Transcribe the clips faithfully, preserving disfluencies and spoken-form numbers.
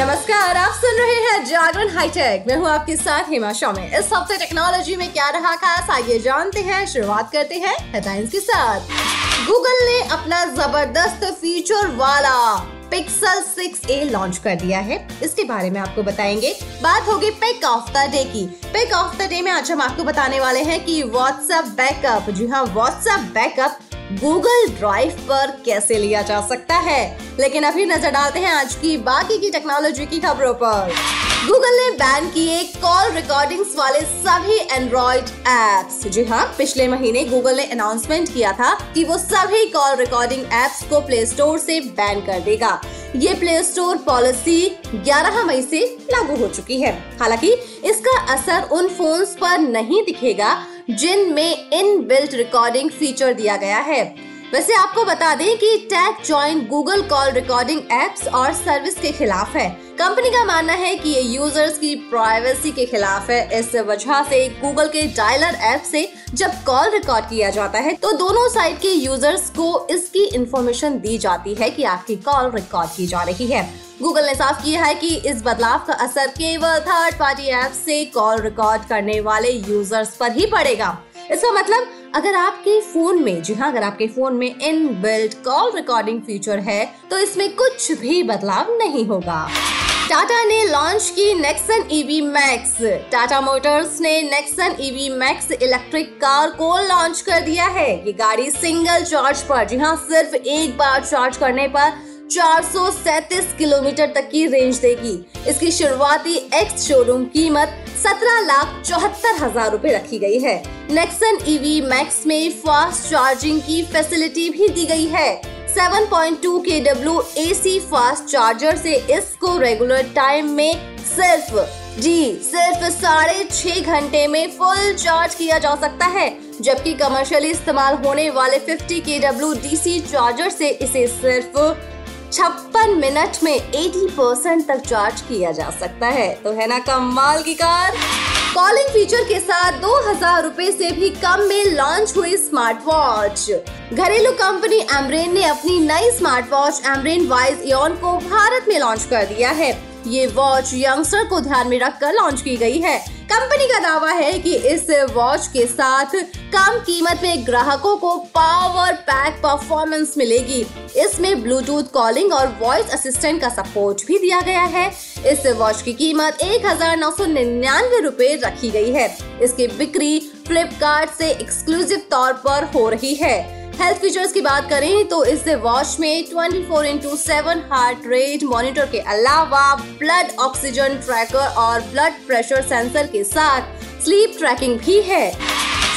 नमस्कार, आप सुन रहे हैं जागरण हाईटेक। मैं हूँ आपके साथ हेमा शॉमे। इस हफ्ते टेक्नोलॉजी में क्या रहा खास, आइए जानते हैं। शुरुआत करते हैं हेडलाइंस के साथ। गूगल ने अपना जबरदस्त फीचर वाला पिक्सल सिक्स ए लॉन्च कर दिया है, इसके बारे में आपको बताएंगे। बात होगी पिक ऑफ द डे की। पिक ऑफ द डे में आज हम आपको बताने वाले हैं कि व्हाट्सएप बैकअप, जी हाँ व्हाट्सएप बैकअप गूगल ड्राइव पर कैसे लिया जा सकता है। लेकिन अभी नजर डालते हैं आज की बाकी की टेक्नोलॉजी की खबरों पर। गूगल ने बैन किए कॉल रिकॉर्डिंग्स वाले सभी एंड्रॉइड एप्स। जी हाँ, पिछले महीने गूगल ने अनाउंसमेंट किया था कि वो सभी कॉल रिकॉर्डिंग एप्स को प्ले स्टोर से बैन कर देगा। ये प्ले स्टोर पॉलिसी ग्यारह मई से लागू हो चुकी है। हालांकि इसका असर उन फोन्स पर नहीं दिखेगा जिनमें इनबिल्ट रिकॉर्डिंग फीचर दिया गया है। वैसे आपको बता दें कि tag join Google call recording apps और सर्विस के खिलाफ है। कंपनी का मानना है कि ये यूजर्स की प्राइवेसी के खिलाफ है। इस वजह से गूगल के डायलर ऐप से जब कॉल रिकॉर्ड किया जाता है तो दोनों साइड के यूजर्स को इसकी इंफॉर्मेशन दी जाती है कि आपकी कॉल रिकॉर्ड की जा रही है। गूगल ने साफ किया है कि इस बदलाव का असर केवल थर्ड पार्टी ऐप से कॉल रिकॉर्ड करने वाले यूजर्स पर ही पड़ेगा। इसका मतलब अगर आपके फोन में, जी हाँ अगर आपके फोन में इनबिल्ट कॉल रिकॉर्डिंग फीचर है तो इसमें कुछ भी बदलाव नहीं होगा। टाटा ने लॉन्च की Nexon EV Max. Tata Motors ने Nexon EV Max electric car को लॉन्च कर दिया है। ये गाड़ी सिंगल चार्ज पर, जी हाँ सिर्फ एक बार चार्ज करने पर चार सौ सैंतीस किलोमीटर तक की रेंज देगी। इसकी शुरुआती एक्स शोरूम कीमत सत्रह लाख चौहत्तर हजार रूपए रखी गई है। नेक्सन ईवी मैक्स में फास्ट चार्जिंग की फैसिलिटी भी दी गई है। सात पॉइंट दो केडब्ल्यू एसी फास्ट चार्जर से इसको रेगुलर टाइम में सिर्फ जी सिर्फ साढ़े छह घंटे में फुल चार्ज किया जा सकता है, जबकि कमर्शियली इस्तेमाल होने वाले पचास केडब्ल्यू डीसी चार्जर से इसे सिर्फ छप्पन मिनट में अस्सी परसेंट तक चार्ज किया जा सकता है। तो है ना कमाल की कार। कॉलिंग फीचर के साथ दो हजार रूपए से भी कम में लॉन्च हुई स्मार्ट वॉच। घरेलू कंपनी एम्ब्रेन ने अपनी नई smart watch Ambrane Wise Eon को भारत में लॉन्च कर दिया है। ये वॉच यंगस्टर को ध्यान में रखकर लॉन्च की गई है। कंपनी का दावा है कि इस वॉच के साथ कम कीमत में ग्राहकों को पावर पैक परफॉर्मेंस मिलेगी। इसमें ब्लूटूथ कॉलिंग और वॉइस असिस्टेंट का सपोर्ट भी दिया गया है। इस वॉच की कीमत एक हजार नौ सौ निन्यानवे रूपए रखी गई है। इसकी बिक्री फ्लिपकार्ट से एक्सक्लूसिव तौर पर हो रही है। हेल्थ फीचर्स की बात करें तो इस वॉच में चौबीस इंटू सात हार्ट रेट मॉनिटर के अलावा ब्लड ऑक्सीजन ट्रैकर और ब्लड प्रेशर सेंसर के साथ स्लीप ट्रैकिंग भी है।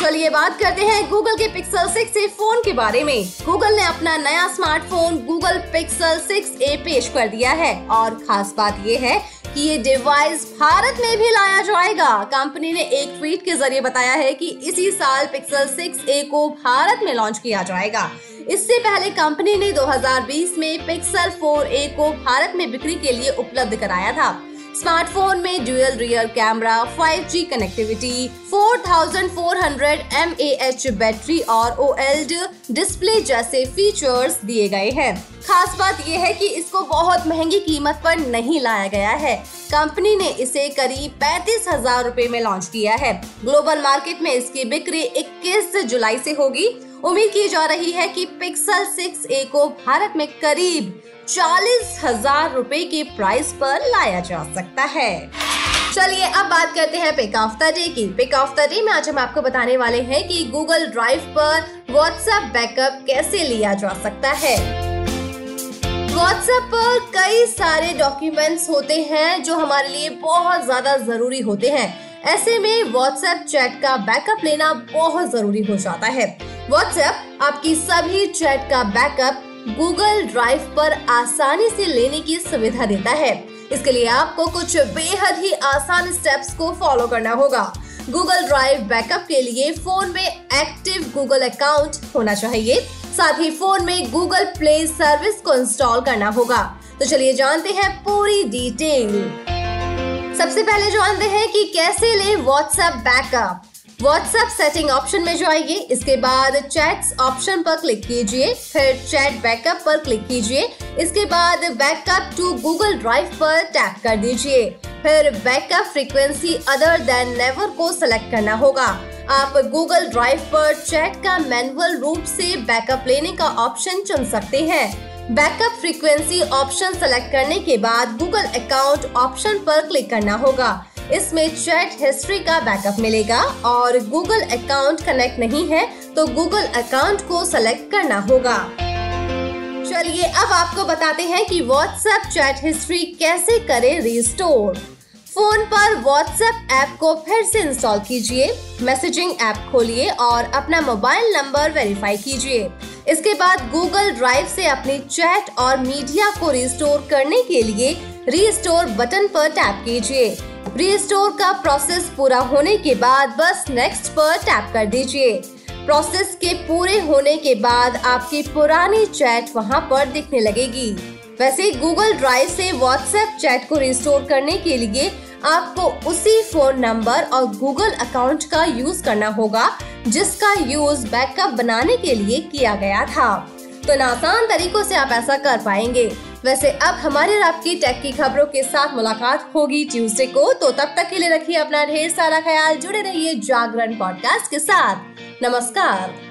चलिए बात करते हैं गूगल के पिक्सल सिक्स ए फोन के बारे में। गूगल ने अपना नया smartphone Google Pixel six A पेश कर दिया है और खास बात ये है कि ये डिवाइस भारत में भी लाया जाएगा। कंपनी ने एक ट्वीट के जरिए बताया है कि इसी साल पिक्सल सिक्स ए को भारत में लॉन्च किया जाएगा। इससे पहले कंपनी ने दो हजार बीस में पिक्सल फोर ए को भारत में बिक्री के लिए उपलब्ध कराया था। स्मार्टफोन में dual rear camera, five G connectivity, चौवालीस सौ एम ए एच बैटरी और ओएलईडी डिस्प्ले जैसे फीचर्स दिए गए हैं। खास बात यह है कि इसको बहुत महंगी कीमत पर नहीं लाया गया है। कंपनी ने इसे करीब पैंतीस हजार रूपए में लॉन्च किया है। ग्लोबल मार्केट में इसकी बिक्री इक्कीस जुलाई से होगी। उम्मीद की जा रही है कि पिक्सल सिक्स ए को भारत में करीब चालीस हजार रूपए के प्राइस पर लाया जा सकता है। चलिए अब बात करते हैं पिक ऑफ द डे की। पिक ऑफ द डे में आज हम आपको बताने वाले हैं कि गूगल ड्राइव पर व्हाट्सएप बैकअप कैसे लिया जा सकता है। व्हाट्सएप पर कई सारे डॉक्यूमेंट्स होते हैं जो हमारे लिए बहुत ज्यादा जरूरी होते हैं। ऐसे में व्हाट्सएप चैट का बैकअप लेना बहुत जरूरी हो जाता है। व्हाट्सएप आपकी सभी चैट का बैकअप गूगल ड्राइव पर आसानी से लेने की सुविधा देता है। इसके लिए आपको कुछ बेहद ही आसान स्टेप्स को फॉलो करना होगा। गूगल ड्राइव बैकअप के लिए फोन में एक्टिव गूगल अकाउंट होना चाहिए। साथ ही फोन में गूगल प्ले सर्विस को इंस्टॉल करना होगा। तो चलिए जानते हैं पूरी डिटेल। सबसे पहले जानते हैं कि कैसे लें WhatsApp backup. WhatsApp setting option में जाइए, इसके बाद चैट्स ऑप्शन पर क्लिक कीजिए, फिर चैट बैकअप पर क्लिक कीजिए, इसके बाद बैकअप टू गूगल ड्राइव पर टैप कर दीजिए, फिर backup frequency other than never को सिलेक्ट करना होगा। आप गूगल ड्राइव पर चैट का मैनुअल रूप से बैकअप लेने का ऑप्शन चुन सकते हैं। बैकअप फ्रीक्वेंसी ऑप्शन सेलेक्ट करने के बाद गूगल अकाउंट ऑप्शन पर क्लिक करना होगा। इसमें चैट हिस्ट्री का बैकअप मिलेगा और गूगल अकाउंट कनेक्ट नहीं है तो गूगल अकाउंट को सेलेक्ट करना होगा। चलिए अब आपको बताते हैं कि व्हाट्सएप चैट हिस्ट्री कैसे करें रिस्टोर। फोन पर व्हाट्सएप ऐप को फिर से इंस्टॉल कीजिए, मैसेजिंग ऐप खोलिए और अपना मोबाइल नंबर वेरीफाई कीजिए। इसके बाद गूगल ड्राइव से अपनी चैट और मीडिया को रिस्टोर करने के लिए रिस्टोर बटन पर टैप कीजिए। रिस्टोर का प्रोसेस पूरा होने के बाद बस नेक्स्ट पर टैप कर दीजिए। प्रोसेस के पूरे होने के बाद आपकी पुरानी चैट वहां पर दिखने लगेगी। वैसे गूगल ड्राइव से व्हाट्सएप चैट को रिस्टोर करने के लिए आपको उसी फोन नंबर और गूगल अकाउंट का यूज करना होगा जिसका यूज बैकअप बनाने के लिए किया गया था। तो आसान तरीकों से आप ऐसा कर पाएंगे। वैसे अब हमारे और आपकी टेक की खबरों के साथ मुलाकात होगी ट्यूसडे को, तो तब तक के लिए रखिए अपना ढेर सारा ख्याल। जुड़े रहिए जागरण पॉडकास्ट के साथ। नमस्कार।